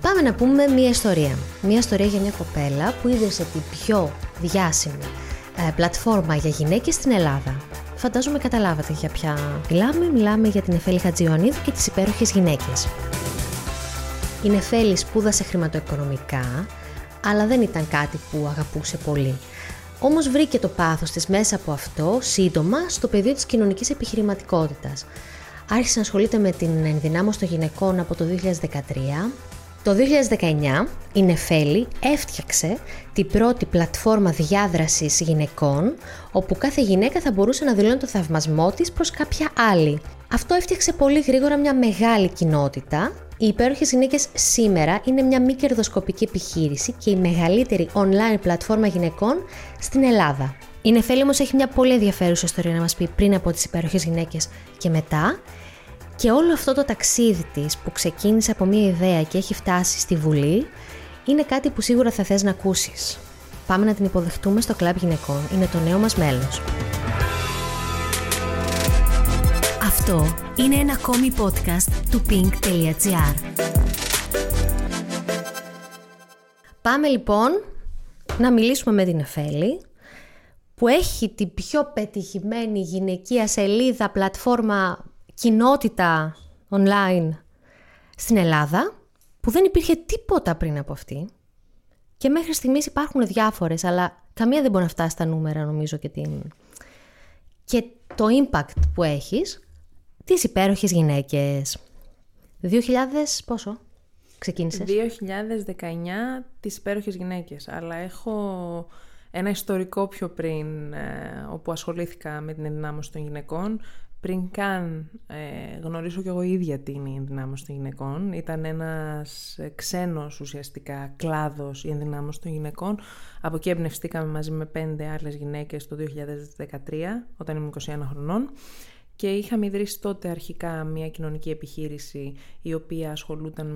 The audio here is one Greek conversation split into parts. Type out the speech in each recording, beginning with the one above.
Πάμε να πούμε μια ιστορία. Μια ιστορία για μια κοπέλα που ίδρυσε την πιο διάσημη πλατφόρμα για γυναίκες στην Ελλάδα. Φαντάζομαι καταλάβατε για ποια μιλάμε για την Νεφέλη Χατζηιωαννίδου και τις Υπέροχες Γυναίκες. Η Νεφέλη σπούδασε χρηματοοικονομικά, αλλά δεν ήταν κάτι που αγαπούσε πολύ. Όμως βρήκε το πάθος της μέσα από αυτό σύντομα στο πεδίο της κοινωνικής επιχειρηματικότητας. Άρχισε να ασχολείται με την ενδυνάμωση των γυναικών από το 2013. Το 2019 η Νεφέλη έφτιαξε την πρώτη πλατφόρμα διάδρασης γυναικών, όπου κάθε γυναίκα θα μπορούσε να δηλώνει το θαυμασμό της προς κάποια άλλη. Αυτό έφτιαξε πολύ γρήγορα μια μεγάλη κοινότητα. Οι Υπέροχες Γυναίκες σήμερα είναι μια μη κερδοσκοπική επιχείρηση και η μεγαλύτερη online πλατφόρμα γυναικών στην Ελλάδα. Η Νεφέλη όμως έχει μια πολύ ενδιαφέρουσα ιστορία να μας πει πριν από τις Υπέροχες Γυναίκες και μετά. Και όλο αυτό το ταξίδι της που ξεκίνησε από μια ιδέα και έχει φτάσει στη Βουλή είναι κάτι που σίγουρα θα θες να ακούσεις. Πάμε να την υποδεχτούμε στο κλαμπ γυναικών. Είναι το νέο μας μέλος. Αυτό είναι ένα ακόμη podcast του pink.gr. Πάμε λοιπόν να μιλήσουμε με την Νεφέλη, που έχει την πιο πετυχημένη γυναικεία σελίδα, πλατφόρμα, κοινότητα online στην Ελλάδα, που δεν υπήρχε τίποτα πριν από αυτή. Και μέχρι στιγμής υπάρχουν διάφορες, αλλά καμία δεν μπορεί να φτάσει στα νούμερα, νομίζω, και το impact που έχεις. Τις Υπέροχες Γυναίκες. 2000 πόσο ξεκίνησες? 2019 τις Υπέροχες Γυναίκες, αλλά έχω ένα ιστορικό πιο πριν, όπου ασχολήθηκα με την ενδυνάμωση των γυναικών, πριν καν γνωρίσω κι εγώ ίδια την ενδυνάμωση των γυναικών. Ήταν ένας ξένος ουσιαστικά κλάδος η ενδυνάμωση των γυναικών. Από εκεί εμπνευστήκαμε μαζί με 5 άλλες γυναίκες το 2013, όταν ήμουν 21 χρονών. Και είχαμε ιδρύσει τότε αρχικά μια κοινωνική επιχείρηση η οποία ασχολούταν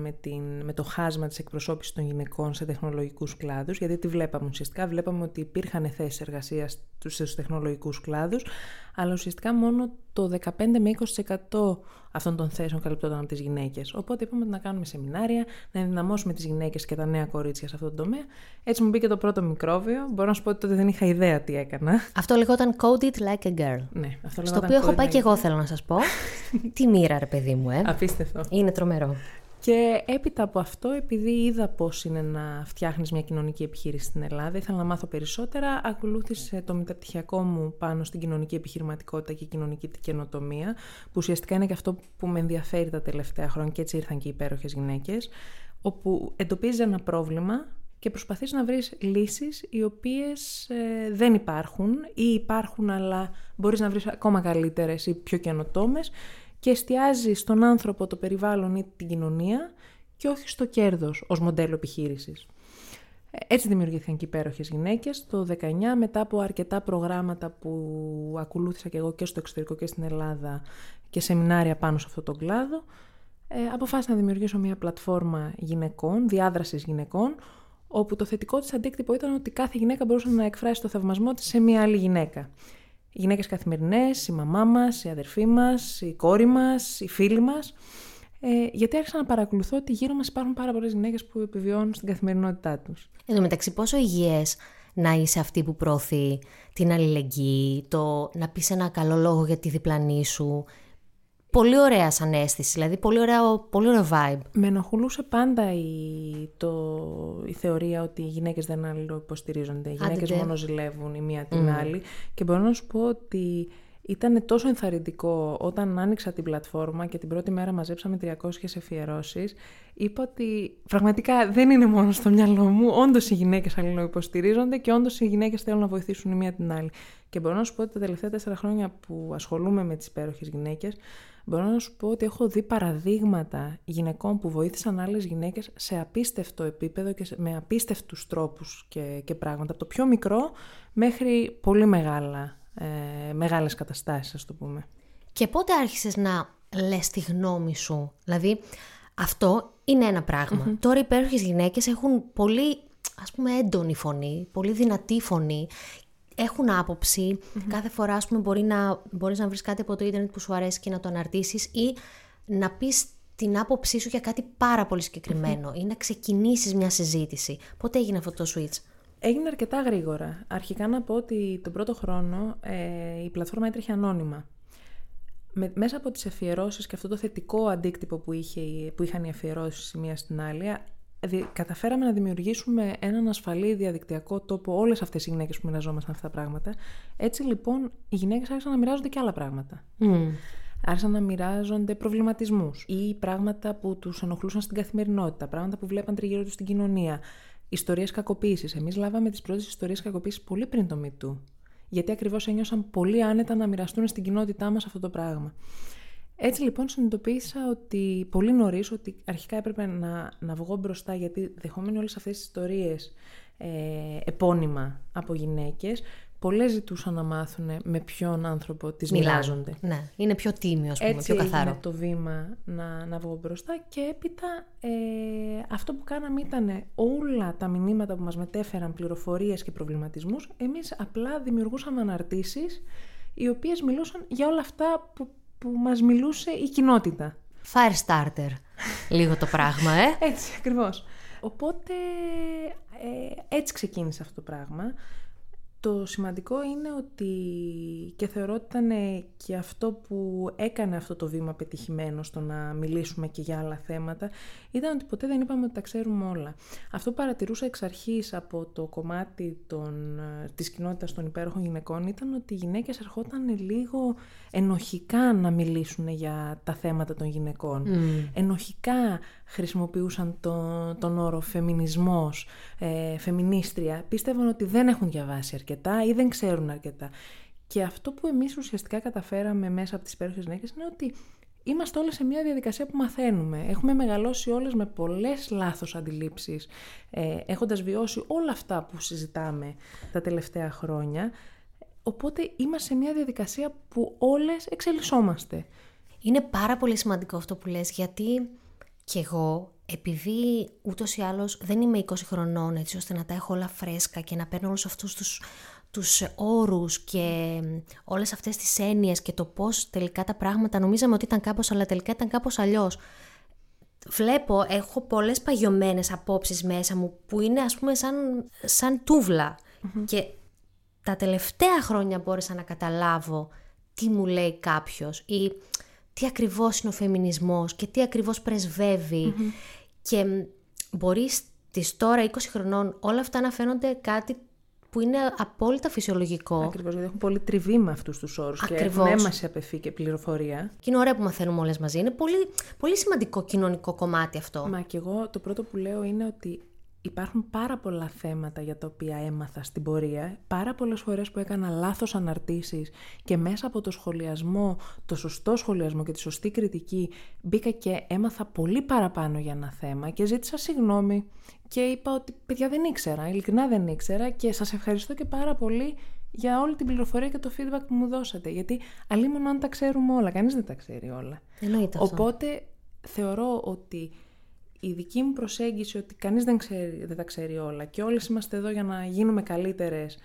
με το χάσμα της εκπροσώπησης των γυναικών σε τεχνολογικούς κλάδους. Γιατί τι βλέπαμε ουσιαστικά? Βλέπαμε ότι υπήρχαν θέσεις εργασίας στους τεχνολογικούς κλάδους, αλλά ουσιαστικά μόνο το 15 με 20% αυτών των θέσεων καλυπτόταν από τις γυναίκες. Οπότε είπαμε να κάνουμε σεμινάρια, να ενδυναμώσουμε τις γυναίκες και τα νέα κορίτσια σε αυτόν τον τομέα. Έτσι μου μπήκε το πρώτο μικρόβιο. Μπορώ να σου πω ότι τότε δεν είχα ιδέα τι έκανα. Αυτό λεγόταν Code it like a girl. Ναι, αυτό λεγόταν. Στο οποίο έχω πάει και εγώ, θέλω να σας πω. Τι μοίρα, ρε παιδί μου, Απίστευτο. Είναι τρομερό. Και έπειτα από αυτό, επειδή είδα πώς είναι να φτιάχνεις μια κοινωνική επιχείρηση στην Ελλάδα, ήθελα να μάθω περισσότερα, ακολούθησε το μεταπτυχιακό μου πάνω στην κοινωνική επιχειρηματικότητα και κοινωνική καινοτομία, που ουσιαστικά είναι και αυτό που με ενδιαφέρει τα τελευταία χρόνια, και έτσι ήρθαν και οι Υπέροχες Γυναίκες, όπου εντοπίζεις ένα πρόβλημα και προσπαθείς να βρεις λύσεις οι οποίες δεν υπάρχουν ή υπάρχουν, αλλά μπορείς να βρεις ακόμα καλύτερες ή πιο καινοτόμες. Και εστιάζει στον άνθρωπο, το περιβάλλον ή την κοινωνία και όχι στο κέρδος ως μοντέλο επιχείρησης. Έτσι δημιουργήθηκαν και οι Υπέροχες Γυναίκες το 19, μετά από αρκετά προγράμματα που ακολούθησα και εγώ και στο εξωτερικό και στην Ελλάδα και σεμινάρια πάνω σε αυτό τον κλάδο. Αποφάσισα να δημιουργήσω μια πλατφόρμα γυναικών, διάδρασης γυναικών, όπου το θετικό της αντίκτυπο ήταν ότι κάθε γυναίκα μπορούσε να εκφράσει το θαυμασμό της σε μια άλλη γυναίκα. Οι γυναίκες καθημερινές, η μαμά μας, η αδερφή μας, η κόρη μας, οι φίλοι μας. Γιατί άρχισα να παρακολουθώ ότι γύρω μας υπάρχουν πάρα πολλές γυναίκες που επιβιώνουν στην καθημερινότητά τους. Εν τω μεταξύ, πόσο υγιές να είσαι αυτή που προωθεί την αλληλεγγύη, το να πεις ένα καλό λόγο για τη διπλανή σου. Πολύ ωραία σαν αίσθηση, δηλαδή πολύ ωραίο vibe. Με ενοχλούσε πάντα η θεωρία ότι οι γυναίκες δεν αλληλοϊποστηρίζονται. Οι γυναίκες μόνο ζηλεύουν η μία την άλλη. Και μπορώ να σου πω ότι ήταν τόσο ενθαρρυντικό όταν άνοιξα την πλατφόρμα και την πρώτη μέρα μαζέψαμε 300 εφιερώσεις. Είπα ότι πραγματικά δεν είναι μόνο στο μυαλό μου. Όντως οι γυναίκες αλληλοϊποστηρίζονται και όντως οι γυναίκες θέλουν να βοηθήσουν η μία την άλλη. Και μπορώ να σου πω ότι τα τελευταία 4 χρόνια που ασχολούμαι με τις Υπέροχες Γυναίκες, μπορώ να σου πω ότι έχω δει παραδείγματα γυναικών που βοήθησαν άλλες γυναίκες σε απίστευτο επίπεδο και με απίστευτους τρόπους και πράγματα. Από το πιο μικρό μέχρι πολύ μεγάλες καταστάσεις, ας το πούμε. Και πότε άρχισες να λες τη γνώμη σου? Δηλαδή, αυτό είναι ένα πράγμα. Mm-hmm. Τώρα οι Υπέροχες Γυναίκες έχουν πολύ, ας πούμε, έντονη φωνή, πολύ δυνατή φωνή. Έχουν άποψη, κάθε φορά, ας πούμε, μπορείς να βρεις κάτι από το ίντερνετ που σου αρέσει και να το αναρτήσεις ή να πεις την άποψή σου για κάτι πάρα πολύ συγκεκριμένο ή να ξεκινήσεις μια συζήτηση. Πότε έγινε αυτό το switch? Έγινε αρκετά γρήγορα. Αρχικά να πω ότι τον πρώτο χρόνο η πλατφόρμα έτρεχε ανώνυμα. Μέσα από τις αφιερώσεις και αυτό το θετικό αντίκτυπο που είχαν οι αφιερώσεις η μία στην άλλη, καταφέραμε να δημιουργήσουμε έναν ασφαλή διαδικτυακό τόπο, όλες αυτές οι γυναίκες που μοιραζόμασταν αυτά τα πράγματα. Έτσι λοιπόν οι γυναίκες άρχισαν να μοιράζονται και άλλα πράγματα. Άρχισαν να μοιράζονται προβληματισμούς ή πράγματα που τους ενοχλούσαν στην καθημερινότητα, πράγματα που βλέπαν τριγύρω τους στην κοινωνία, ιστορίες κακοποίησης. Εμείς λάβαμε τις πρώτες ιστορίες κακοποίησης πολύ πριν το metoo. Γιατί ακριβώς ένιωσαν πολύ άνετα να μοιραστούν στην κοινότητά μας αυτό το πράγμα. Έτσι λοιπόν συνειδητοποίησα ότι πολύ νωρίς ότι αρχικά έπρεπε να βγω μπροστά, γιατί δεχόμενοι όλες αυτές τις ιστορίες επώνυμα από γυναίκες, πολλές ζητούσαν να μάθουν με ποιον άνθρωπο τις μοιράζονται. Ναι, είναι πιο τίμιο, ας πούμε, έτσι, πιο καθαρό. Έτσι έγινε το βήμα να βγω μπροστά και έπειτα αυτό που κάναμε ήταν όλα τα μηνύματα που μας μετέφεραν πληροφορίες και προβληματισμούς, εμείς απλά δημιουργούσαμε αναρτήσεις οι οποίες μιλούσαν για όλα αυτά που μας μιλούσε η κοινότητα. Firestarter, λίγο το πράγμα, Έτσι, ακριβώς. Οπότε έτσι ξεκίνησε αυτό το πράγμα. Το σημαντικό είναι ότι και θεωρώ ότι ήταν και αυτό που έκανε αυτό το βήμα πετυχημένο στο να μιλήσουμε και για άλλα θέματα, ήταν ότι ποτέ δεν είπαμε ότι τα ξέρουμε όλα. Αυτό που παρατηρούσα εξ αρχής από το κομμάτι της κοινότητας των υπέροχων γυναικών ήταν ότι οι γυναίκες ερχόταν λίγο ενοχικά να μιλήσουν για τα θέματα των γυναικών. Ενοχικά χρησιμοποιούσαν τον όρο φεμινισμός, φεμινίστρια. Πίστευαν ότι δεν έχουν διαβάσει αρκετά ή δεν ξέρουν αρκετά. Και αυτό που εμείς ουσιαστικά καταφέραμε μέσα από τις υπέροχες γυναίκες είναι ότι είμαστε όλες σε μια διαδικασία που μαθαίνουμε. Έχουμε μεγαλώσει όλες με πολλές λάθος αντιλήψεις, έχοντας βιώσει όλα αυτά που συζητάμε τα τελευταία χρόνια. Οπότε είμαστε σε μια διαδικασία που όλες εξελισσόμαστε. Είναι πάρα πολύ σημαντικό αυτό που λες, γιατί κι εγώ, επειδή ούτως ή άλλως δεν είμαι 20 χρονών έτσι ώστε να τα έχω όλα φρέσκα και να παίρνω όλους αυτούς τους όρους και όλες αυτές τις έννοιες και το πώς τελικά τα πράγματα νομίζαμε ότι ήταν κάπως, αλλά τελικά ήταν κάπως αλλιώς. Βλέπω, έχω πολλές παγιωμένες απόψεις μέσα μου που είναι ας πούμε σαν τούβλα. Και τα τελευταία χρόνια μπόρεσα να καταλάβω τι μου λέει κάποιος ή τι ακριβώς είναι ο φεμινισμός και τι ακριβώς πρεσβεύει. Και μπορεί στις τώρα 20 χρονών όλα αυτά να φαίνονται κάτι που είναι απόλυτα φυσιολογικό. Ακριβώς, γιατί έχουν πολύ τριβή με αυτούς τους όρους. Ακριβώς. Και έχουν έμαση απεφή και πληροφορία. Και είναι ωραία που μαθαίνουμε όλες μαζί. Είναι πολύ, πολύ σημαντικό κοινωνικό κομμάτι αυτό. Μα και εγώ το πρώτο που λέω είναι ότι υπάρχουν πάρα πολλά θέματα για τα οποία έμαθα στην πορεία, πάρα πολλές φορές που έκανα λάθος αναρτήσεις και μέσα από το σχολιασμό, το σωστό σχολιασμό και τη σωστή κριτική μπήκα και έμαθα πολύ παραπάνω για ένα θέμα και ζήτησα συγγνώμη και είπα ότι παιδιά δεν ήξερα, ειλικρινά δεν ήξερα και σας ευχαριστώ και πάρα πολύ για όλη την πληροφορία και το feedback που μου δώσατε, γιατί αλλήμον αν τα ξέρουμε όλα, κανείς δεν τα ξέρει όλα. Εννοείται αυτό. Οπότε θεωρώ ότι η δική μου προσέγγιση ότι κανείς δεν τα ξέρει όλα και όλες είμαστε εδώ για να γίνουμε καλύτερες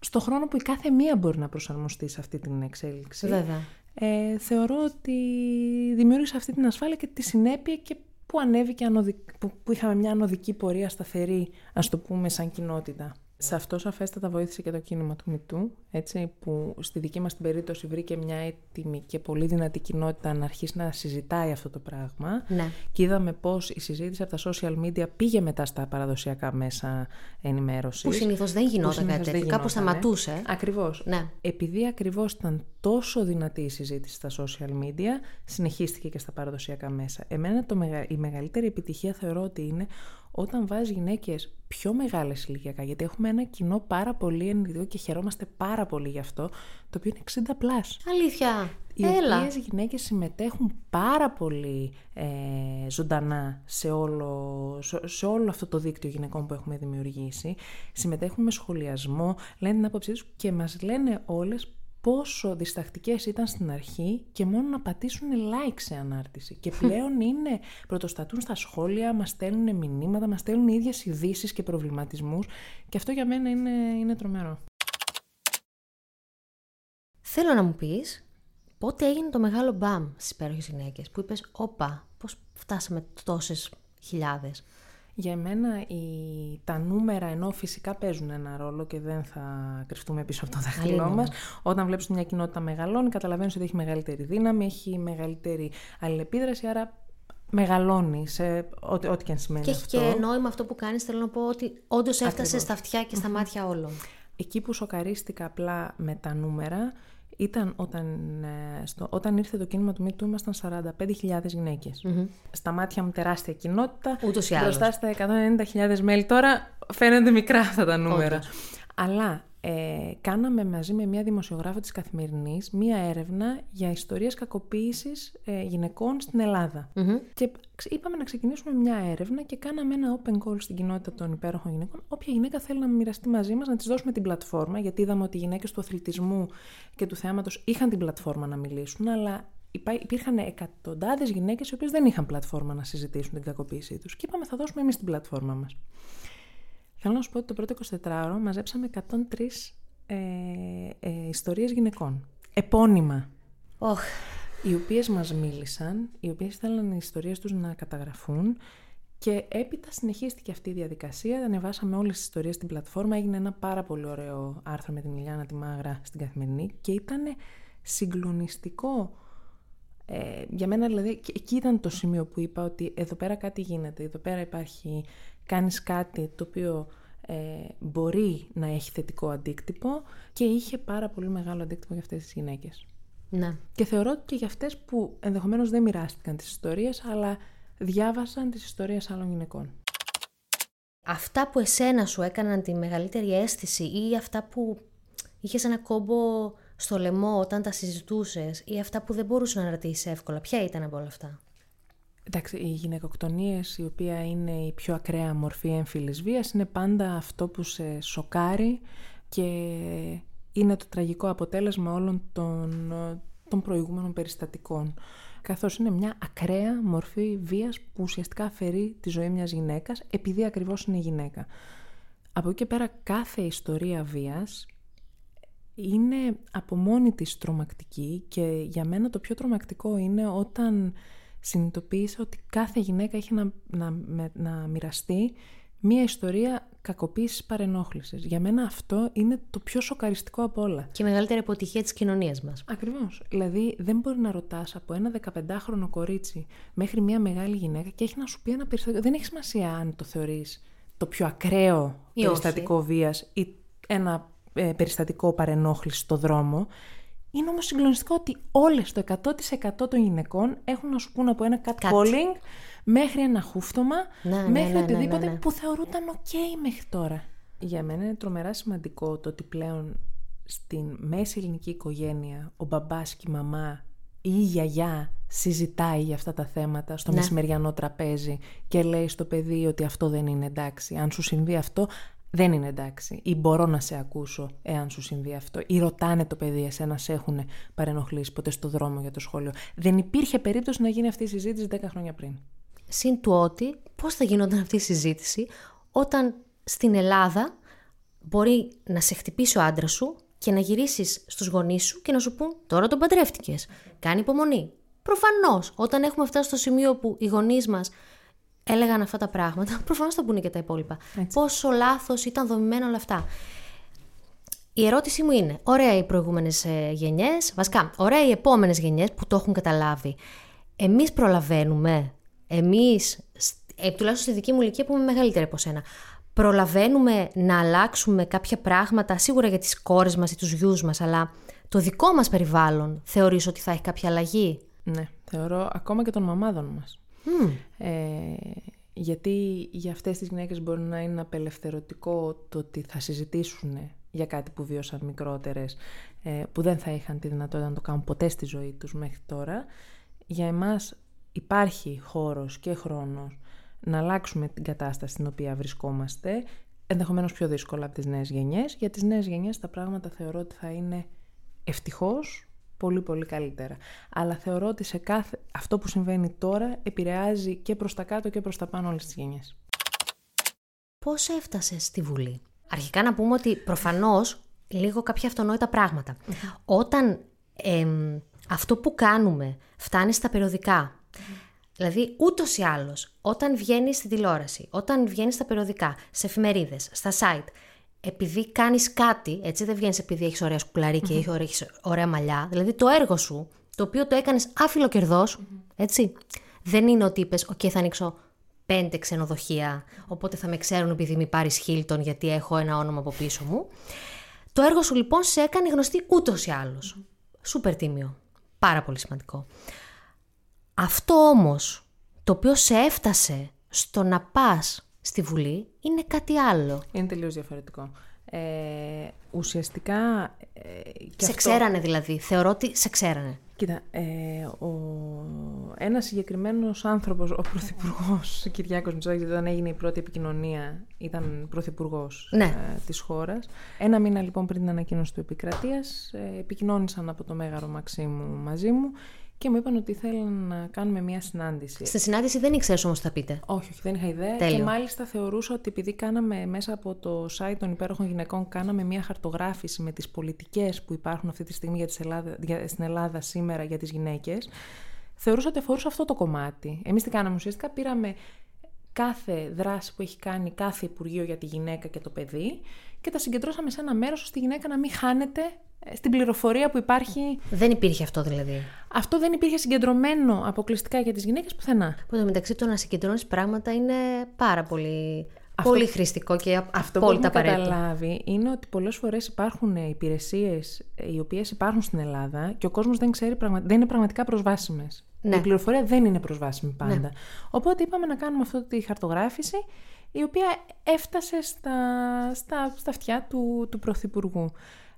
στο χρόνο που η κάθε μία μπορεί να προσαρμοστεί σε αυτή την εξέλιξη. Βέβαια. Θεωρώ ότι δημιούργησε αυτή την ασφάλεια και τη συνέπεια και που ανέβηκε, που είχαμε μια ανωδική πορεία σταθερή, ας το πούμε, σαν κοινότητα. Σε αυτό σαφέστατα βοήθησε και το κίνημα του MeToo, έτσι, που στη δική μας την περίπτωση βρήκε μια έτοιμη και πολύ δυνατή κοινότητα να αρχίσει να συζητάει αυτό το πράγμα. Ναι. Και είδαμε πώς η συζήτηση από τα social media πήγε μετά στα παραδοσιακά μέσα ενημέρωσης. Που συνήθως δεν γινόταν κάτι τέτοιο, κάπου σταματούσε. Ακριβώς. Ναι. Επειδή ακριβώς ήταν τόσο δυνατή η συζήτηση στα social media, συνεχίστηκε και στα παραδοσιακά μέσα. Εμένα η μεγαλύτερη επιτυχία θεωρώ ότι είναι όταν βάζεις γυναίκες πιο μεγάλες ηλικιακά, γιατί έχουμε ένα κοινό πάρα πολύ ενεργητικό και χαιρόμαστε πάρα πολύ γι' αυτό, το οποίο είναι 60+. Αλήθεια! Οι γυναίκες συμμετέχουν πάρα πολύ ζωντανά σε όλο αυτό το δίκτυο γυναικών που έχουμε δημιουργήσει. Συμμετέχουν με σχολιασμό, λένε την άποψή τους και μας λένε όλες πόσο διστακτικές ήταν στην αρχή και μόνο να πατήσουν like σε ανάρτηση. Και πλέον πρωτοστατούν στα σχόλια, μας στέλνουν μηνύματα, μας στέλνουν οι ίδιες ειδήσεις και προβληματισμούς και αυτό για μένα είναι τρομερό. Θέλω να μου πεις Πότε έγινε το μεγάλο μπαμ στις υπέροχες γυναίκες που είπες, όπα, πώς φτάσαμε τόσες χιλιάδες? Για μένα τα νούμερα, ενώ φυσικά παίζουν ένα ρόλο και δεν θα κρυφτούμε πίσω από το δάχτυλό μας, όταν βλέπεις μια κοινότητα μεγαλώνει, καταλαβαίνεις ότι έχει μεγαλύτερη δύναμη, έχει μεγαλύτερη αλληλεπίδραση, άρα μεγαλώνει σε ό,τι και αν σημαίνει και αυτό. Και έχει και νόημα αυτό που κάνεις, θέλω να πω ότι όντως έφτασε στα αυτιά και στα μάτια όλων. Εκεί που σοκαρίστηκα απλά με τα νούμερα ήταν όταν ήρθε το κίνημα του metoo, ήμασταν 45.000 γυναίκες. Mm-hmm. Στα μάτια μου τεράστια κοινότητα. Ούτως ή άλλως. Μπροστά στα 190.000 μέλη. Τώρα φαίνονται μικρά αυτά τα νούμερα. Όντως. Αλλά κάναμε μαζί με μια δημοσιογράφο της Καθημερινής μια έρευνα για ιστορίες κακοποίησης γυναικών στην Ελλάδα. Mm-hmm. Και είπαμε να ξεκινήσουμε μια έρευνα και κάναμε ένα open call στην κοινότητα των υπέροχων γυναικών. Όποια γυναίκα θέλει να μοιραστεί μαζί μας, να της δώσουμε την πλατφόρμα, γιατί είδαμε ότι οι γυναίκες του αθλητισμού και του θεάματος είχαν την πλατφόρμα να μιλήσουν, αλλά υπήρχαν εκατοντάδες γυναίκες οι οποίες δεν είχαν πλατφόρμα να συζητήσουν την κακοποίησή τους. Και είπαμε θα δώσουμε εμείς την πλατφόρμα μας. Θέλω να σου πω ότι το πρώτο 24ωρο μαζέψαμε 103 ιστορίες γυναικών, επώνυμα, οι οποίες μας μίλησαν, οι οποίες ήθελαν οι ιστορίες τους να καταγραφούν και έπειτα συνεχίστηκε αυτή η διαδικασία, ανεβάσαμε όλες τις ιστορίες στην πλατφόρμα, έγινε ένα πάρα πολύ ωραίο άρθρο με την Ιλιάνα τη Μάγρα στην Καθημερινή και ήταν συγκλονιστικό. Για μένα δηλαδή, εκεί ήταν το σημείο που είπα ότι εδώ πέρα κάτι γίνεται, εδώ πέρα υπάρχει, κάνεις κάτι το οποίο μπορεί να έχει θετικό αντίκτυπο και είχε πάρα πολύ μεγάλο αντίκτυπο για αυτές τις γυναίκες. Ναι. Και θεωρώ ότι και για αυτές που ενδεχομένως δεν μοιράστηκαν τις ιστορίες, αλλά διάβασαν τις ιστορίες άλλων γυναικών. Αυτά που εσένα σου έκαναν τη μεγαλύτερη αίσθηση ή αυτά που είχες ένα κόμπο στο λαιμό όταν τα συζητούσες ή αυτά που δεν μπορούσες να ρωτήσεις εύκολα, ποια ήταν από όλα αυτά? Εντάξει, οι γυναικοκτονίες, η οποία είναι η πιο ακραία μορφή έμφυλης βίας, είναι πάντα αυτό που σε σοκάρει και είναι το τραγικό αποτέλεσμα όλων των προηγούμενων περιστατικών. Καθώς είναι μια ακραία μορφή βίας που ουσιαστικά αφαιρεί τη ζωή μιας γυναίκας, επειδή ακριβώς είναι γυναίκα. Από εκεί και πέρα κάθε ιστορία βίας είναι από μόνη της τρομακτική και για μένα το πιο τρομακτικό είναι όταν συνειδητοποίησα ότι κάθε γυναίκα έχει να μοιραστεί μία ιστορία κακοποίησης, παρενόχλησης. Για μένα αυτό είναι το πιο σοκαριστικό από όλα. Και η μεγαλύτερη αποτυχία της κοινωνίας μας. Ακριβώς. Δηλαδή δεν μπορεί να ρωτάς από ένα 15χρονο κορίτσι μέχρι μία μεγάλη γυναίκα και έχει να σου πει ένα περιστατικό. Δεν έχει σημασία αν το θεωρείς το πιο ακραίο περιστατικό βίας ή ένα περιστατικό παρενόχληση στο δρόμο. Είναι όμως συγκλονιστικό ότι όλες το 100% των γυναικών έχουν να σου πούν από ένα catcalling μέχρι ένα χούφτωμα, μέχρι οτιδήποτε που θεωρούνταν ok μέχρι τώρα. Για μένα είναι τρομερά σημαντικό το ότι πλέον στην μέση ελληνική οικογένεια ο μπαμπάς και η μαμά ή η γιαγιά συζητάει για αυτά τα θέματα στο μεσημεριανό τραπέζι και λέει στο παιδί ότι αυτό δεν είναι εντάξει, αν σου συμβεί αυτό δεν είναι εντάξει, ή μπορώ να σε ακούσω εάν σου συμβεί αυτό, ή ρωτάνε το παιδί εσένα, σε έχουν παρενοχλήσει ποτέ στο δρόμο για το σχολείο? Δεν υπήρχε περίπτωση να γίνει αυτή η συζήτηση 10 χρόνια πριν. Συν του ότι πώς θα γινόταν αυτή η συζήτηση όταν στην Ελλάδα μπορεί να σε χτυπήσει ο άντρας σου και να γυρίσεις στους γονείς σου και να σου πούν τώρα τον παντρεύτηκες, κάνει υπομονή. Προφανώς όταν έχουμε φτάσει στο σημείο που οι γονείς μας έλεγαν αυτά τα πράγματα, προφανώς θα πούνε και τα υπόλοιπα. Έτσι. Πόσο λάθος ήταν δομημένα όλα αυτά. Η ερώτησή μου είναι, ωραία οι προηγούμενες γενιές, βασικά, ωραία οι επόμενες γενιές που το έχουν καταλάβει. Εμείς προλαβαίνουμε, τουλάχιστον στη δική μου ηλικία που είμαι μεγαλύτερη από σένα, προλαβαίνουμε να αλλάξουμε κάποια πράγματα, σίγουρα για τις κόρες μας ή τους γιους μας, αλλά το δικό μας περιβάλλον θεωρείς ότι θα έχει κάποια αλλαγή? Ναι, θεωρώ ακόμα και των μαμάδων μας. Mm. Γιατί για αυτές τις γυναίκες μπορεί να είναι απελευθερωτικό το ότι θα συζητήσουν για κάτι που βίωσαν μικρότερες, που δεν θα είχαν τη δυνατότητα να το κάνουν ποτέ στη ζωή τους μέχρι τώρα. Για εμάς υπάρχει χώρος και χρόνος να αλλάξουμε την κατάσταση στην οποία βρισκόμαστε, ενδεχομένως πιο δύσκολα από τις νέες γενιές. Για τις νέες γενιές τα πράγματα θεωρώ ότι θα είναι ευτυχώς πολύ πολύ καλύτερα. Αλλά θεωρώ ότι αυτό που συμβαίνει τώρα επηρεάζει και προς τα κάτω και προς τα πάνω όλες τις γενιές. Πώς έφτασες στη Βουλή? Αρχικά να πούμε ότι προφανώς λίγο κάποια αυτονόητα πράγματα. Όταν αυτό που κάνουμε φτάνει στα περιοδικά. Δηλαδή, ούτως ή άλλως, όταν βγαίνεις στη τηλεόραση, όταν βγαίνεις στα περιοδικά, σε εφημερίδες, στα site, επειδή κάνεις κάτι, έτσι δεν βγαίνεις επειδή έχεις ωραία σκουλαρίκια ή έχεις ωραία μαλλιά, δηλαδή το έργο σου, το οποίο το έκανες άφιλοκερδός, έτσι, δεν είναι ότι είπες, «Οκ, θα ανοίξω 5 ξενοδοχεία, οπότε θα με ξέρουν επειδή είμαι Πάρις Χίλτον, γιατί έχω ένα όνομα από πίσω μου». Το έργο σου λοιπόν σε έκανε γνωστή ούτως ή άλλως. Σούπερ τίμιο. Πάρα πολύ σημαντικό. Αυτό όμως το οποίο σε έφτασε στο να πας στη Βουλή είναι κάτι άλλο. Είναι τελείως διαφορετικό. Ουσιαστικά... σε ξέρανε δηλαδή. Θεωρώ ότι σε ξέρανε. Κοίτα, ένας συγκεκριμένος άνθρωπος, ο Πρωθυπουργός, ο Κυριάκος Μητσοτάκης, όταν έγινε η πρώτη επικοινωνία, ήταν Πρωθυπουργός της χώρας. Ένα μήνα λοιπόν πριν την ανακοίνωση του Επικρατείας, επικοινώνησαν από το Μέγαρο Μαξίμου μαζί μου και μου είπαν ότι ήθελαν να κάνουμε μια συνάντηση. Στη συνάντηση δεν ήξερες όμως τι θα πείτε. Όχι, δεν είχα ιδέα. Τέλειο. Και μάλιστα θεωρούσα ότι επειδή κάναμε μέσα από το site των Υπέροχων Γυναικών, κάναμε μια χαρτογράφηση με τις πολιτικές που υπάρχουν αυτή τη στιγμή στην Ελλάδα σήμερα για τις γυναίκες, θεωρούσα ότι αφορούσε αυτό το κομμάτι. Εμείς τι κάναμε ουσιαστικά? Πήραμε κάθε δράση που έχει κάνει κάθε Υπουργείο για τη γυναίκα και το παιδί και τα συγκεντρώσαμε σε ένα μέρος ώστε η γυναίκα να μην χάνεται στην πληροφορία που υπάρχει. Δεν υπήρχε αυτό δηλαδή. Αυτό δεν υπήρχε συγκεντρωμένο αποκλειστικά για τις γυναίκες πουθενά. Οπότε μεταξύ το να συγκεντρώνεις πράγματα είναι πάρα πολύ, πολύ χρηστικό και απόλυτα απαραίτητο. Αυτό που έχουμε καταλάβει είναι ότι πολλές φορές υπάρχουν υπηρεσίες οι οποίες υπάρχουν στην Ελλάδα και ο κόσμος δεν ξέρει, δεν είναι πραγματικά προσβάσιμες. Ναι. Η πληροφορία δεν είναι προσβάσιμη πάντα. Ναι. Οπότε είπαμε να κάνουμε αυτή τη χαρτογράφηση, η οποία έφτασε στα αυτιά του Πρωθυπουργού.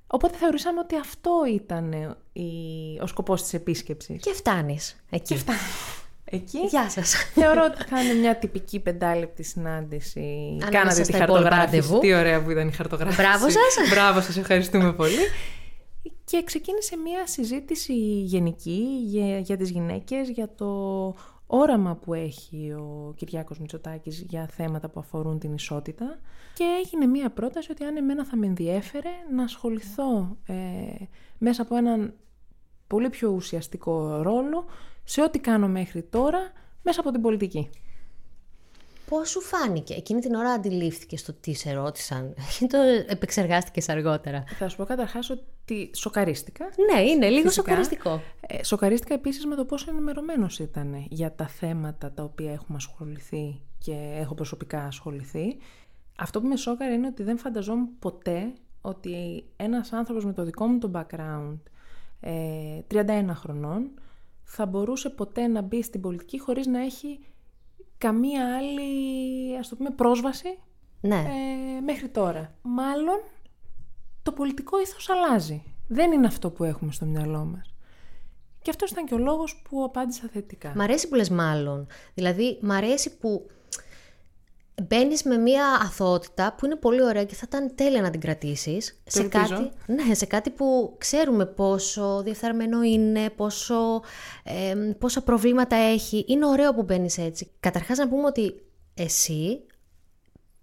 Οπότε θεωρήσαμε ότι αυτό ήταν ο σκοπός της επίσκεψης. Και φτάνεις εκεί. Γεια σας. Θεωρώ ότι θα είναι μια τυπική 5λεπτή συνάντηση. Κάνατε τη χαρτογράφηση. Τι ωραία που ήταν η χαρτογράφηση. Μπράβο σας. Μπράβο σας, ευχαριστούμε πολύ. Και ξεκίνησε μια συζήτηση γενική για τις γυναίκες, για το όραμα που έχει ο Κυριάκος Μητσοτάκης για θέματα που αφορούν την ισότητα. Και έγινε μία πρόταση ότι αν εμένα θα με ενδιέφερε να ασχοληθώ μέσα από έναν πολύ πιο ουσιαστικό ρόλο σε ό,τι κάνω μέχρι τώρα μέσα από την πολιτική. Πώς σου φάνηκε? Εκείνη την ώρα αντιλήφθηκες το τι σε ρώτησαν ή το επεξεργάστηκες αργότερα? Θα σου πω καταρχάς ότι σοκαρίστηκα. Ναι, είναι λίγο σοκαριστικό. Σοκαρίστηκα επίσης με το πόσο ενημερωμένος ήταν για τα θέματα τα οποία έχουμε ασχοληθεί και έχω προσωπικά ασχοληθεί. Αυτό που με σόκαρε είναι ότι δεν φανταζόμουν ποτέ ότι ένας άνθρωπος με το δικό μου το background 31 χρονών θα μπορούσε ποτέ να μπει στην πολιτική χωρίς να έχει καμία άλλη, ας το πούμε, πρόσβαση μέχρι τώρα. Μάλλον το πολιτικό ήθος αλλάζει. Δεν είναι αυτό που έχουμε στο μυαλό μας. Και αυτός ήταν και ο λόγος που απάντησα θετικά. Μ' αρέσει που λες μάλλον. Δηλαδή, μ' αρέσει που μπαίνεις με μία αθωότητα που είναι πολύ ωραία και θα ήταν τέλεια να την κρατήσεις σε κάτι που ξέρουμε πόσο διεφθαρμένο είναι, πόσα προβλήματα έχει. Είναι ωραίο που μπαίνεις έτσι. Καταρχάς να πούμε ότι εσύ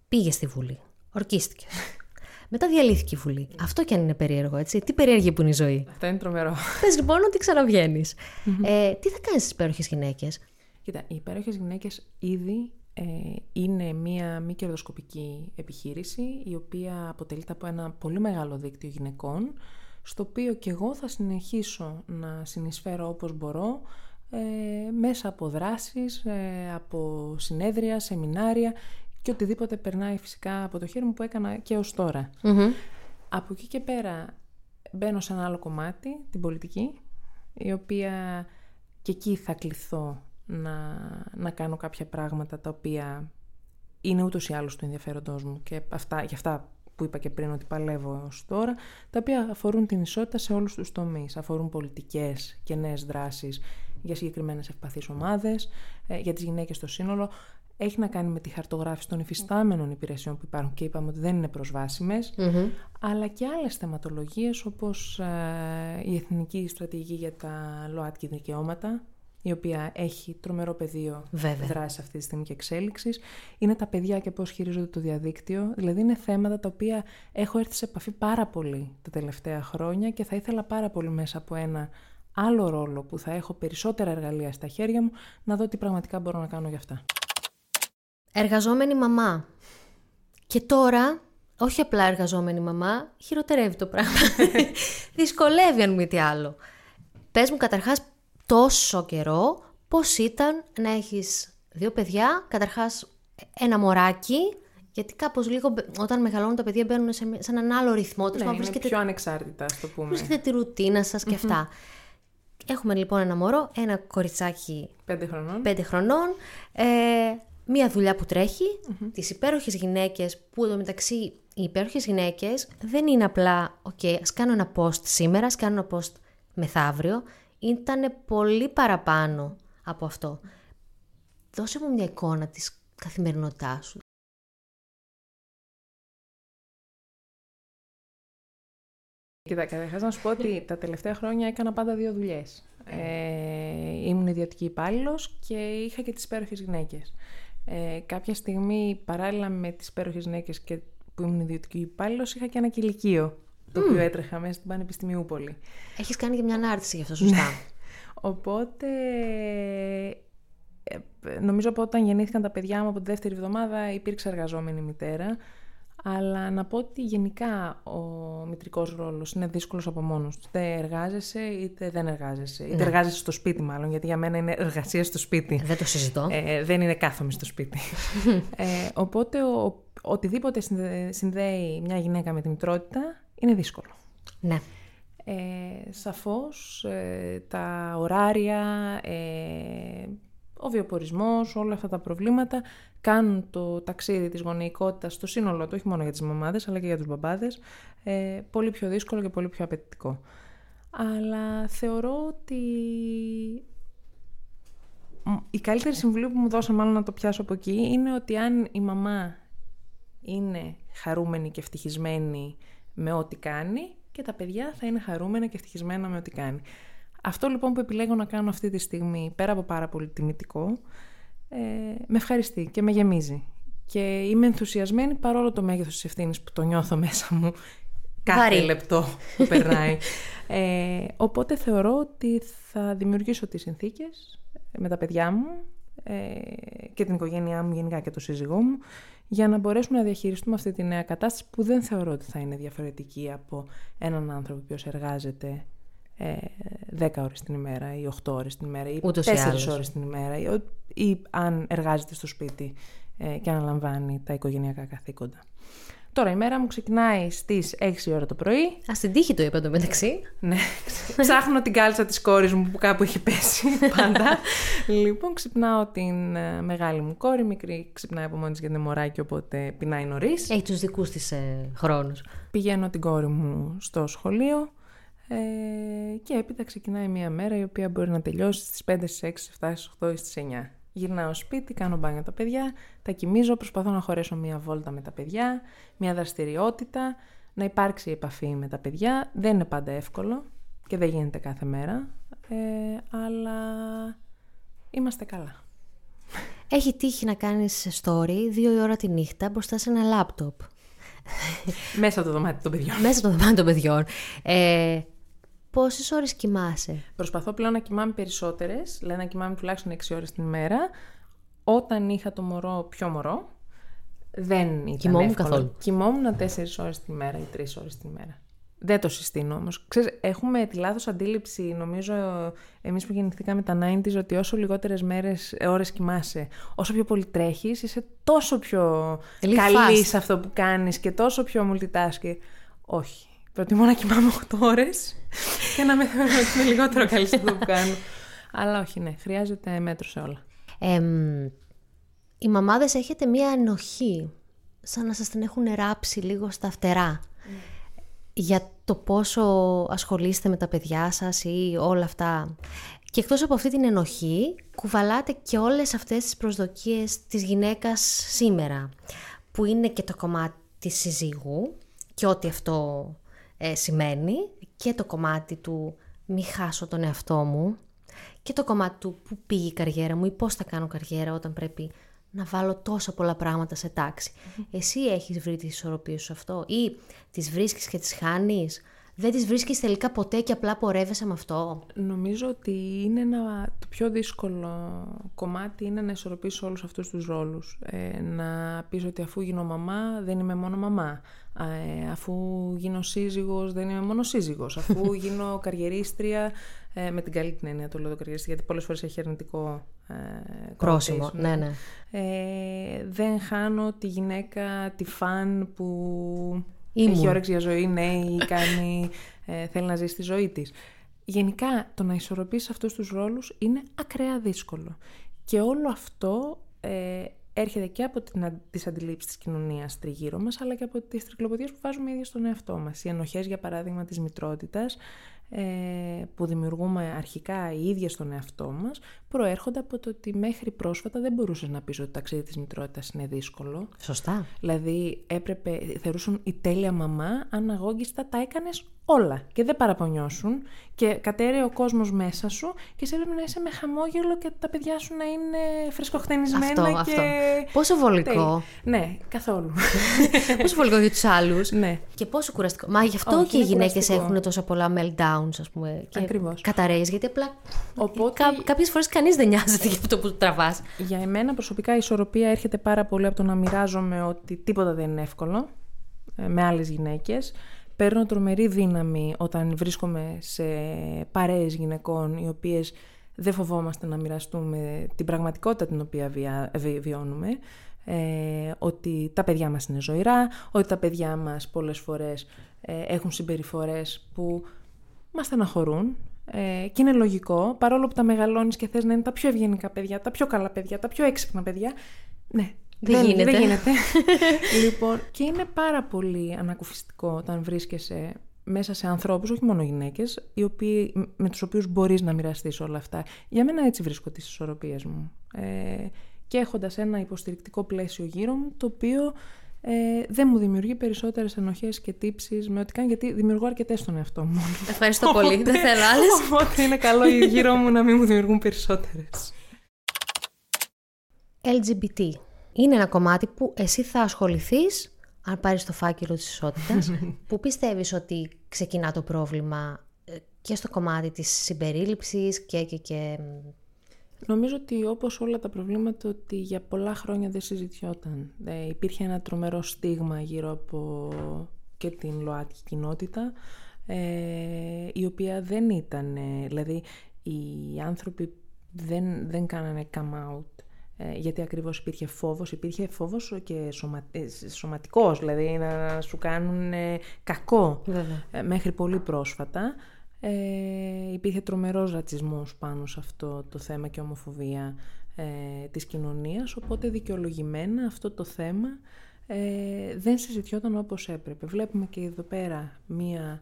πήγες στη Βουλή, ορκίστηκες. Μετά διαλύθηκε η Βουλή. Αυτό κι αν είναι περίεργο, έτσι. Τι περίεργη που είναι η ζωή. Αυτό είναι τρομερό. Θες λοιπόν ότι ξαναβγαίνεις. Τι θα κάνεις στις Υπέροχες Γυναίκες? Κοίτα, οι Υπέροχες Γυναίκες ήδη είναι μία μη κερδοσκοπική επιχείρηση, η οποία αποτελείται από ένα πολύ μεγάλο δίκτυο γυναικών, στο οποίο και εγώ θα συνεχίσω να συνεισφέρω όπως μπορώ, μέσα από δράσεις, από συνέδρια, σεμινάρια και οτιδήποτε περνάει φυσικά από το χέρι μου που έκανα και ως τώρα. Από εκεί και πέρα μπαίνω σε ένα άλλο κομμάτι, την πολιτική, η οποία και εκεί θα κληθώ να κάνω κάποια πράγματα τα οποία είναι ούτως ή άλλως του ενδιαφέροντός μου και για αυτά που είπα και πριν ότι παλεύω ως τώρα, τα οποία αφορούν την ισότητα σε όλους τους τομείς. Αφορούν πολιτικές και νέες δράσεις για συγκεκριμένες ευπαθείς ομάδες, για τις γυναίκες στο σύνολο. Έχει να κάνει με τη χαρτογράφηση των υφιστάμενων υπηρεσιών που υπάρχουν και είπαμε ότι δεν είναι προσβάσιμες, αλλά και άλλες θεματολογίες όπως η εθνική στρατηγική για τα ΛΟΑΤΚΙ δικαιώματα, η οποία έχει τρομερό πεδίο δράσης αυτή τη στιγμή και εξέλιξης. Είναι τα παιδιά και πώς χειρίζονται το διαδίκτυο. Δηλαδή είναι θέματα τα οποία έχω έρθει σε επαφή πάρα πολύ τα τελευταία χρόνια και θα ήθελα πάρα πολύ μέσα από ένα άλλο ρόλο που θα έχω περισσότερα εργαλεία στα χέρια μου, να δω τι πραγματικά μπορώ να κάνω γι' αυτά. Εργαζόμενη μαμά. Και τώρα, όχι απλά εργαζόμενη μαμά, χειροτερεύει το πράγμα. Δυσκολεύει αν μη τι άλλο. Πες μου καταρχάς τόσο καιρό πώς ήταν να έχεις δύο παιδιά, καταρχάς ένα μωράκι, γιατί κάπως λίγο όταν μεγαλώνουν τα παιδιά μπαίνουν σε έναν άλλο ρυθμό τους. Ναι, είναι πιο ανεξάρτητα, ας το πούμε. Βρίσκεται τη ρουτίνα σας και αυτά. Έχουμε λοιπόν ένα μωρό, ένα κοριτσάκι 5 χρονών, μία δουλειά που τρέχει, τις υπέροχες γυναίκες, που εντωμεταξύ οι υπέροχες γυναίκες δεν είναι απλά ας κάνω ένα post σήμερα, ας κάνω ένα post μεθαύριο. Ήτανε πολύ παραπάνω από αυτό. Δώσε μου μια εικόνα της καθημερινότητάς σου. Κοίτα, καταρχάς να σου πω ότι τα τελευταία χρόνια έκανα πάντα 2 δουλειές. Ήμουν ιδιωτική υπάλληλος και είχα και τις υπέροχες γυναίκες. Κάποια στιγμή, παράλληλα με τις υπέροχες γυναίκες και που ήμουν ιδιωτική υπάλληλος, είχα και ένα κηλικείο, το οποίο έτρεχα μέσα στην Πανεπιστημιούπολη. Έχεις κάνει και μια ανάρτηση γι' αυτό, σωστά. Οπότε, νομίζω από όταν γεννήθηκαν τα παιδιά μου, από τη δεύτερη εβδομάδα υπήρξα εργαζόμενη μητέρα. Αλλά να πω ότι γενικά ο μητρικός ρόλος είναι δύσκολος από μόνος του. Είτε εργάζεσαι είτε δεν εργάζεσαι. Είτε εργάζεσαι στο σπίτι, μάλλον, γιατί για μένα είναι εργασία στο σπίτι. Δεν το συζητώ. Δεν είναι κάθομαι στο σπίτι. Οπότε οτιδήποτε συνδέει μια γυναίκα με τη μητρότητα είναι δύσκολο. Ναι. Σαφώς τα ωράρια, ο βιοπορισμός, όλα αυτά τα προβλήματα κάνουν το ταξίδι της γονεϊκότητας στο σύνολο του, όχι μόνο για τις μαμάδες αλλά και για τους μπαμπάδες, πολύ πιο δύσκολο και πολύ πιο απαιτητικό. Αλλά θεωρώ ότι η καλύτερη συμβουλή που μου δώσαν, μάλλον να το πιάσω από εκεί, είναι ότι αν η μαμά είναι χαρούμενη και ευτυχισμένη με ό,τι κάνει, και τα παιδιά θα είναι χαρούμενα και ευτυχισμένα με ό,τι κάνει. Αυτό λοιπόν που επιλέγω να κάνω αυτή τη στιγμή, πέρα από πάρα πολύ τιμητικό, με ευχαριστεί και με γεμίζει. Και είμαι ενθουσιασμένη παρόλο το μέγεθος της ευθύνης που το νιώθω μέσα μου κάθε λεπτό που περνάει. Οπότε θεωρώ ότι θα δημιουργήσω τις συνθήκες με τα παιδιά μου και την οικογένειά μου γενικά και το σύζυγό μου, για να μπορέσουμε να διαχειριστούμε αυτή τη νέα κατάσταση, που δεν θεωρώ ότι θα είναι διαφορετική από έναν άνθρωπο που εργάζεται 10 ώρες την ημέρα ή 8 ώρες την ημέρα ή 4 ώρες την ημέρα ή αν εργάζεται στο σπίτι και αναλαμβάνει τα οικογενειακά καθήκοντα. Τώρα η μέρα μου ξεκινάει στις 6 ώρα το πρωί. Α, στην τύχη το είπα το μεταξύ. Ναι. Ψάχνω την κάλτσα της κόρης μου που κάπου έχει πέσει πάντα. Λοιπόν, ξυπνάω την μεγάλη μου κόρη, μικρή ξυπνάει από μόνη της γιατί είναι μωράκι, οπότε πεινάει νωρίς. Έχει τους δικούς της χρόνους. Πηγαίνω την κόρη μου στο σχολείο. Και έπειτα ξεκινάει μια μέρα η οποία μπορεί να τελειώσει στις 5, στις 6, στις 7, στις 8 ή στις 9. Γυρνάω σπίτι, κάνω μπάνιο τα παιδιά, τα κοιμίζω, προσπαθώ να χωρέσω μια βόλτα με τα παιδιά, μια δραστηριότητα, να υπάρξει επαφή με τα παιδιά. Δεν είναι πάντα εύκολο και δεν γίνεται κάθε μέρα, αλλά είμαστε καλά. Έχει τύχει να κάνεις story 2 ώρα τη νύχτα μπροστά σε ένα λάπτοπ. Μέσα από το δωμάτιο των παιδιών. Μέσα από το δωμάτιο των παιδιών. Πόσες ώρες κοιμάσαι? Προσπαθώ πλέον να κοιμάμαι περισσότερες, δηλαδή να κοιμάμαι τουλάχιστον 6 ώρες την ημέρα. Όταν είχα το μωρό πιο μωρό, δεν ήταν εύκολο. Καθόλου. Κοιμόμουν 4 ώρες την ημέρα ή 3 ώρες την ημέρα. Δεν το συστήνω όμως. Ξέρεις, έχουμε τη λάθος αντίληψη, νομίζω, εμείς που γεννηθήκαμε τα 90s, ότι όσο λιγότερες ώρες κοιμάσαι, όσο πιο πολύ τρέχεις, είσαι τόσο πιο καλή σε αυτό που κάνεις και τόσο πιο multitasking. Όχι. Προτιμώ να κοιμάμαι 8 ώρες και να με θεωρώ ότι είμαι λιγότερο καλή σε αυτό που κάνω. Αλλά όχι, ναι. Χρειάζεται μέτρο σε όλα. Οι μαμάδες έχετε μία ενοχή, σαν να σας την έχουν ράψει λίγο στα φτερά, για το πόσο ασχολείστε με τα παιδιά σας ή όλα αυτά. Και εκτός από αυτή την ενοχή, κουβαλάτε και όλες αυτές τις προσδοκίες της γυναίκας σήμερα, που είναι και το κομμάτι της συζύγου και ό,τι αυτό σημαίνει, και το κομμάτι του μη χάσω τον εαυτό μου, και το κομμάτι του που πήγε η καριέρα μου ή πώς θα κάνω καριέρα όταν πρέπει να βάλω τόσα πολλά πράγματα σε τάξη. Εσύ έχεις βρει τις ισορροπίες σου αυτό ή τις βρίσκεις και τις χάνεις? δεν τις βρίσκεις τελικά ποτέ και απλά πορεύεσαι με αυτό. Νομίζω ότι είναι το πιο δύσκολο κομμάτι είναι να ισορροπήσω όλους αυτούς τους ρόλους. Να πεις ότι αφού γίνω μαμά δεν είμαι μόνο μαμά. Αφού γίνω σύζυγος δεν είμαι μόνο σύζυγος. Αφού γίνω καριερίστρια, με την καλή την έννοια το λέω το καριερίστρια, γιατί πολλές φορές έχει αρνητικό πρόσημο. Ναι, ναι. Δεν χάνω τη γυναίκα, τη φαν που... Ήμουν. Έχει όρεξη για ζωή, ναι, ή κάνει, θέλει να ζήσει τη ζωή της. Γενικά, το να ισορροπήσεις αυτούς τους ρόλους είναι ακραία δύσκολο. Και όλο αυτό έρχεται και από τις αντιλήψεις της κοινωνίας τριγύρω μας, αλλά και από τις τρικλοποδιές που βάζουμε ίδια στον εαυτό μας. Οι ενοχές, για παράδειγμα, της μητρότητας, που δημιουργούμε αρχικά οι ίδιες στον εαυτό μας, προέρχονται από το ότι μέχρι πρόσφατα δεν μπορούσες να πεις ότι το ταξίδι της μητρότητας είναι δύσκολο. Σωστά. Δηλαδή έπρεπε, θεωρούσαν η τέλεια μαμά αν αγώγιστα τα έκανες όλα και δεν παραπονιώσουν και κατέρεε ο κόσμος μέσα σου και σε έπρεπε να είσαι με χαμόγελο και τα παιδιά σου να είναι φρεσκοχτενισμένα. Αυτό. Πόσο βολικό. Ναι, καθόλου. Πόσο βολικό για τους άλλους. Ναι. Και πόσο κουραστικό. Μα γι' αυτό και οι γυναίκες έχουν τόσο πολλά meltdowns, ας πούμε. Ακριβώς. Καταρρέες, γιατί απλά. Οπότε... Κάποιες φορές κανείς δεν νοιάζεται για αυτό που τραβάς. Για εμένα προσωπικά η ισορροπία έρχεται πάρα πολύ από το να μοιράζομαι ότι τίποτα δεν είναι εύκολο με άλλες γυναίκες. Παίρνω τρομερή δύναμη όταν βρίσκομαι σε παρέες γυναικών οι οποίες δεν φοβόμαστε να μοιραστούμε την πραγματικότητα την οποία βιώνουμε, ότι τα παιδιά μας είναι ζωηρά, ότι τα παιδιά μας πολλές φορές έχουν συμπεριφορές που μας στεναχωρούν και είναι λογικό, παρόλο που τα μεγαλώνεις και θες να είναι τα πιο ευγενικά παιδιά, τα πιο καλά παιδιά, τα πιο έξυπνα παιδιά, ναι. Δεν γίνεται. Λοιπόν, και είναι πάρα πολύ ανακουφιστικό όταν βρίσκεσαι μέσα σε ανθρώπους, όχι μόνο γυναίκες, με τους οποίους μπορείς να μοιραστείς όλα αυτά. Για μένα έτσι βρίσκω τις ισορροπίες μου. Και έχοντας ένα υποστηρικτικό πλαίσιο γύρω μου, το οποίο δεν μου δημιουργεί περισσότερες ενοχές και τύψεις με ό,τι κάνει, γιατί δημιουργώ αρκετές στον εαυτό μου. Ευχαριστώ πολύ. Δεν θέλω άλλες. Οπότε είναι καλό γύρω μου να μην μου δημιουργούν περισσότερες. LGBT. Είναι ένα κομμάτι που εσύ θα ασχοληθείς αν πάρεις το φάκελο της ισότητας. Πού πιστεύεις ότι ξεκινά το πρόβλημα και στο κομμάτι της συμπερίληψης και... Νομίζω ότι όπως όλα τα προβλήματα, ότι για πολλά χρόνια δεν συζητιόταν. Υπήρχε ένα τρομερό στίγμα γύρω από και την ΛΟΑΤΚΙ κοινότητα, η οποία δεν ήταν... Δηλαδή, οι άνθρωποι δεν κάνανε come out, γιατί ακριβώς υπήρχε φόβος και σωματικός, δηλαδή να σου κάνουν κακό. Μέχρι πολύ πρόσφατα υπήρχε τρομερός ρατσισμός πάνω σε αυτό το θέμα και ομοφοβία της κοινωνίας, οπότε δικαιολογημένα αυτό το θέμα δεν συζητιόταν όπως έπρεπε. Βλέπουμε και εδώ πέρα μία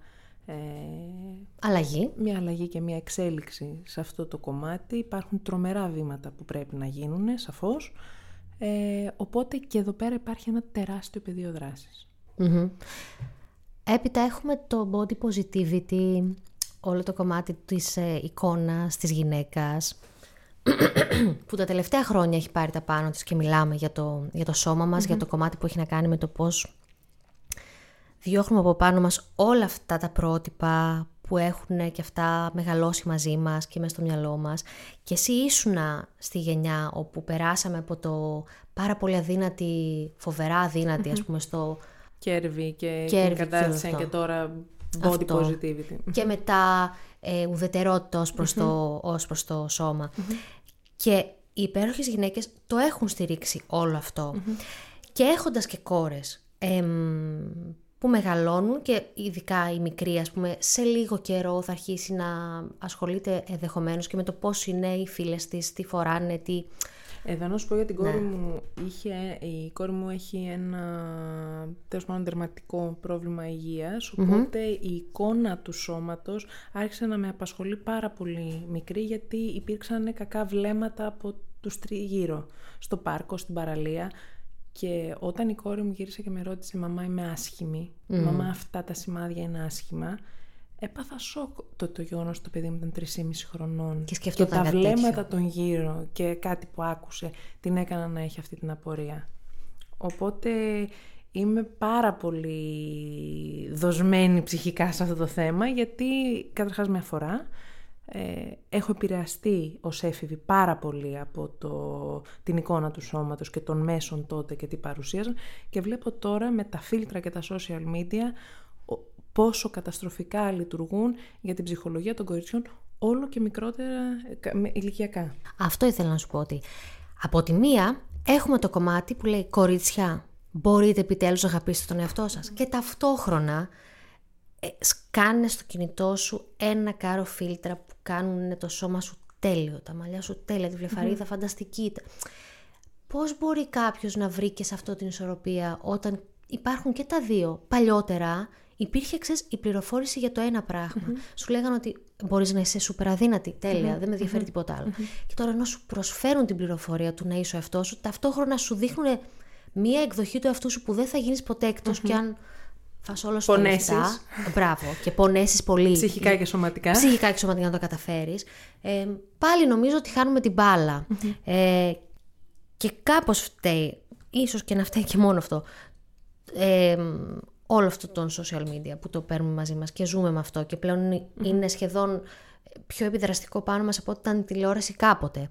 αλλαγή. Μια αλλαγή και μια εξέλιξη σε αυτό το κομμάτι. Υπάρχουν τρομερά βήματα που πρέπει να γίνουν, σαφώς. Οπότε και εδώ πέρα υπάρχει ένα τεράστιο πεδίο δράσης. Mm-hmm. Έπειτα έχουμε το body positivity, όλο το κομμάτι της εικόνας της γυναίκας, που τα τελευταία χρόνια έχει πάρει τα πάνω της και μιλάμε για το σώμα μας, για το κομμάτι που έχει να κάνει με το πώς διώχνουμε από πάνω μας όλα αυτά τα πρότυπα που έχουν και αυτά μεγαλώσει μαζί μας και μέσα στο μυαλό μας. Και εσύ ήσουνα στη γενιά όπου περάσαμε από το πάρα πολύ αδύνατη, φοβερά αδύνατη, ας πούμε, στο... Κέρβη και κατάρτιση και τώρα body αυτό. Positivity. Και μετά ουδετερότητα ως προς το σώμα. Και οι υπέροχες γυναίκες το έχουν στηρίξει όλο αυτό. Και έχοντας και κόρες... που μεγαλώνουν και ειδικά οι μικροί, ας πούμε, σε λίγο καιρό θα αρχίσει να ασχολείται ενδεχομένως και με το πώς είναι οι φίλες της, τι φοράνε, τι... Εδώ να σου πω για την κόρη μου, η κόρη μου έχει ένα, τέλος πάντων, δερματικό πρόβλημα υγείας, οπότε η εικόνα του σώματος άρχισε να με απασχολεί πάρα πολύ μικρή, γιατί υπήρξαν κακά βλέμματα από τους τριγύρω, στο πάρκο, στην παραλία. Και όταν η κόρη μου γύρισε και με ρώτησε «Μαμά, είμαι άσχημη, μαμά, αυτά τα σημάδια είναι άσχημα», έπαθα σοκ το γεγονός το παιδί μου ήταν 3,5 χρονών και τα βλέμματα των γύρω και κάτι που άκουσε την έκανα να έχει αυτή την απορία. Οπότε Είμαι πάρα πολύ δοσμένη ψυχικά σε αυτό το θέμα, γιατί καταρχάς με αφορά. Έχω επηρεαστεί ως έφηβη πάρα πολύ από την εικόνα του σώματος και των μέσων τότε και τι παρουσίαζαν, και βλέπω τώρα με τα φίλτρα και τα social media πόσο καταστροφικά λειτουργούν για την ψυχολογία των κοριτσιών, όλο και μικρότερα ηλικιακά. Αυτό ήθελα να σου πω, ότι από τη μία έχουμε το κομμάτι που λέει «Κοριτσιά, μπορείτε επιτέλους να αγαπήσετε τον εαυτό σας» και ταυτόχρονα σκάνε στο κινητό σου ένα κάρο φίλτρα που κάνουν το σώμα σου τέλειο, τα μαλλιά σου τέλεια, τη βλεφαρίδα φανταστική. Πώς μπορεί κάποιος να βρει και σε αυτό την ισορροπία όταν υπάρχουν και τα δύο? Παλιότερα υπήρχε, ξέρεις, η πληροφόρηση για το ένα πράγμα. Σου λέγανε ότι μπορείς να είσαι σούπερα αδύνατη, τέλεια, δεν με ενδιαφέρει τίποτα άλλο. Και τώρα, ενώ σου προσφέρουν την πληροφορία του να είσαι ο εαυτός σου, ταυτόχρονα σου δείχνουν μία εκδοχή του εαυτού σου που δεν θα γίνεις ποτέ εκτός κι αν φας όλο στο λεφτά. Μπράβο. Και πονέσεις πολύ. Ψυχικά και σωματικά. Ψυχικά και σωματικά να το καταφέρεις. Πάλι νομίζω ότι χάνουμε την μπάλα. Και κάπως φταίει, ίσως και να φταίει και μόνο αυτό, όλο αυτό των social media που το παίρνουμε μαζί μας και ζούμε με αυτό, και πλέον είναι σχεδόν πιο επιδραστικό πάνω μας από ό,τι ήταν η τηλεόραση κάποτε.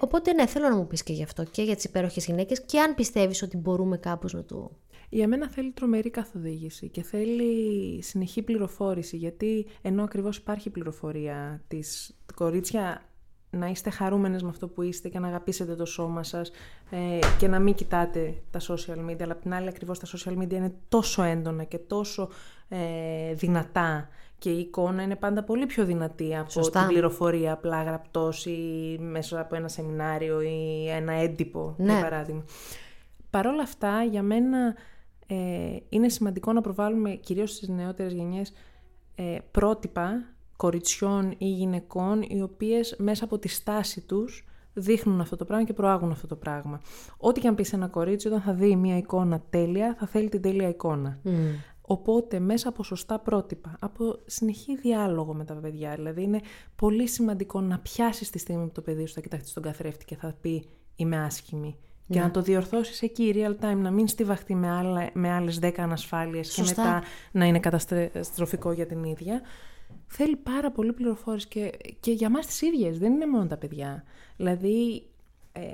Οπότε ναι, θέλω να μου πεις και γι' αυτό και για τις υπέροχες γυναίκες, και αν πιστεύεις ότι μπορούμε κάπως να το... Για μένα θέλει τρομερή καθοδήγηση και θέλει συνεχή πληροφόρηση, γιατί ενώ ακριβώς υπάρχει πληροφορία της κορίτσια... να είστε χαρούμενες με αυτό που είστε και να αγαπήσετε το σώμα σας και να μην κοιτάτε τα social media, αλλά απ' την άλλη ακριβώς τα social media είναι τόσο έντονα και τόσο δυνατά, και η εικόνα είναι πάντα πολύ πιο δυνατή από την πληροφορία απλά γραπτός ή μέσα από ένα σεμινάριο ή ένα έντυπο, για παράδειγμα. Παρ' όλα αυτά, για μένα είναι σημαντικό να προβάλλουμε κυρίως στις νεότερες γενιές πρότυπα κοριτσιών ή γυναικών, οι οποίες μέσα από τη στάση τους δείχνουν αυτό το πράγμα και προάγουν αυτό το πράγμα. Ό,τι και αν πεις ένα κορίτσι, όταν θα δει μια εικόνα τέλεια, θα θέλει την τέλεια εικόνα. Οπότε μέσα από σωστά πρότυπα, από συνεχή διάλογο με τα παιδιά, δηλαδή είναι πολύ σημαντικό να πιάσεις τη στιγμή που το παιδί σου θα κοιτάξει στον καθρέφτη και θα πει «Είμαι άσχημη». Και να το διορθώσεις εκεί real time, να μην στιβαχτεί με άλλες 10 ανασφάλειες και μετά να είναι καταστροφικό για την ίδια. Θέλει πάρα πολύ πληροφόρηση και για μας τις ίδιες, δεν είναι μόνο τα παιδιά. Δηλαδή,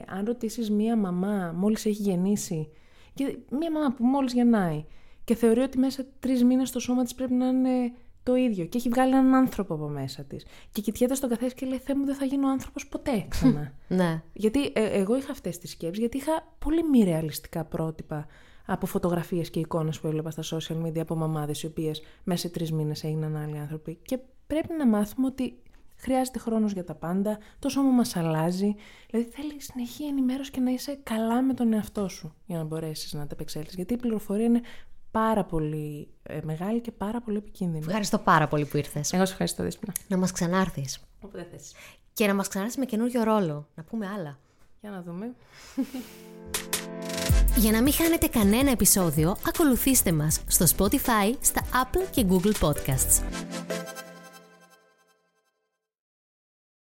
αν ρωτήσεις μία μαμά μόλις έχει γεννήσει, και μία μαμά που μόλις γεννάει και θεωρεί ότι μέσα 3 μήνες το σώμα της πρέπει να είναι το ίδιο και έχει βγάλει έναν άνθρωπο από μέσα της και κοιτιέται στον καθένα και λέει «Θεέ μου, δεν θα γίνω άνθρωπος ποτέ ξανά». Γιατί εγώ είχα αυτές τις σκέψεις, γιατί είχα πολύ μη ρεαλιστικά πρότυπα από φωτογραφίες και εικόνες που έβλεπα στα social media από μαμάδες οι οποίες μέσα σε 3 μήνες έγιναν άλλοι άνθρωποι. Και πρέπει να μάθουμε ότι χρειάζεται χρόνος για τα πάντα, το σώμα μας αλλάζει. Δηλαδή θέλει συνεχή ενημέρωση και να είσαι καλά με τον εαυτό σου για να μπορέσεις να τα επεξέλθεις. Γιατί η πληροφορία είναι πάρα πολύ μεγάλη και πάρα πολύ επικίνδυνη. Ευχαριστώ πάρα πολύ που ήρθες. Εγώ σε ευχαριστώ, Δέσποινα. Να μας ξανάρθεις. Όποτε θες. Και να μας ξανάρθεις με καινούριο ρόλο. Να πούμε άλλα. Για να δούμε. Για να μην χάνετε κανένα επεισόδιο, ακολουθήστε μας στο Spotify, στα Apple και Google Podcasts.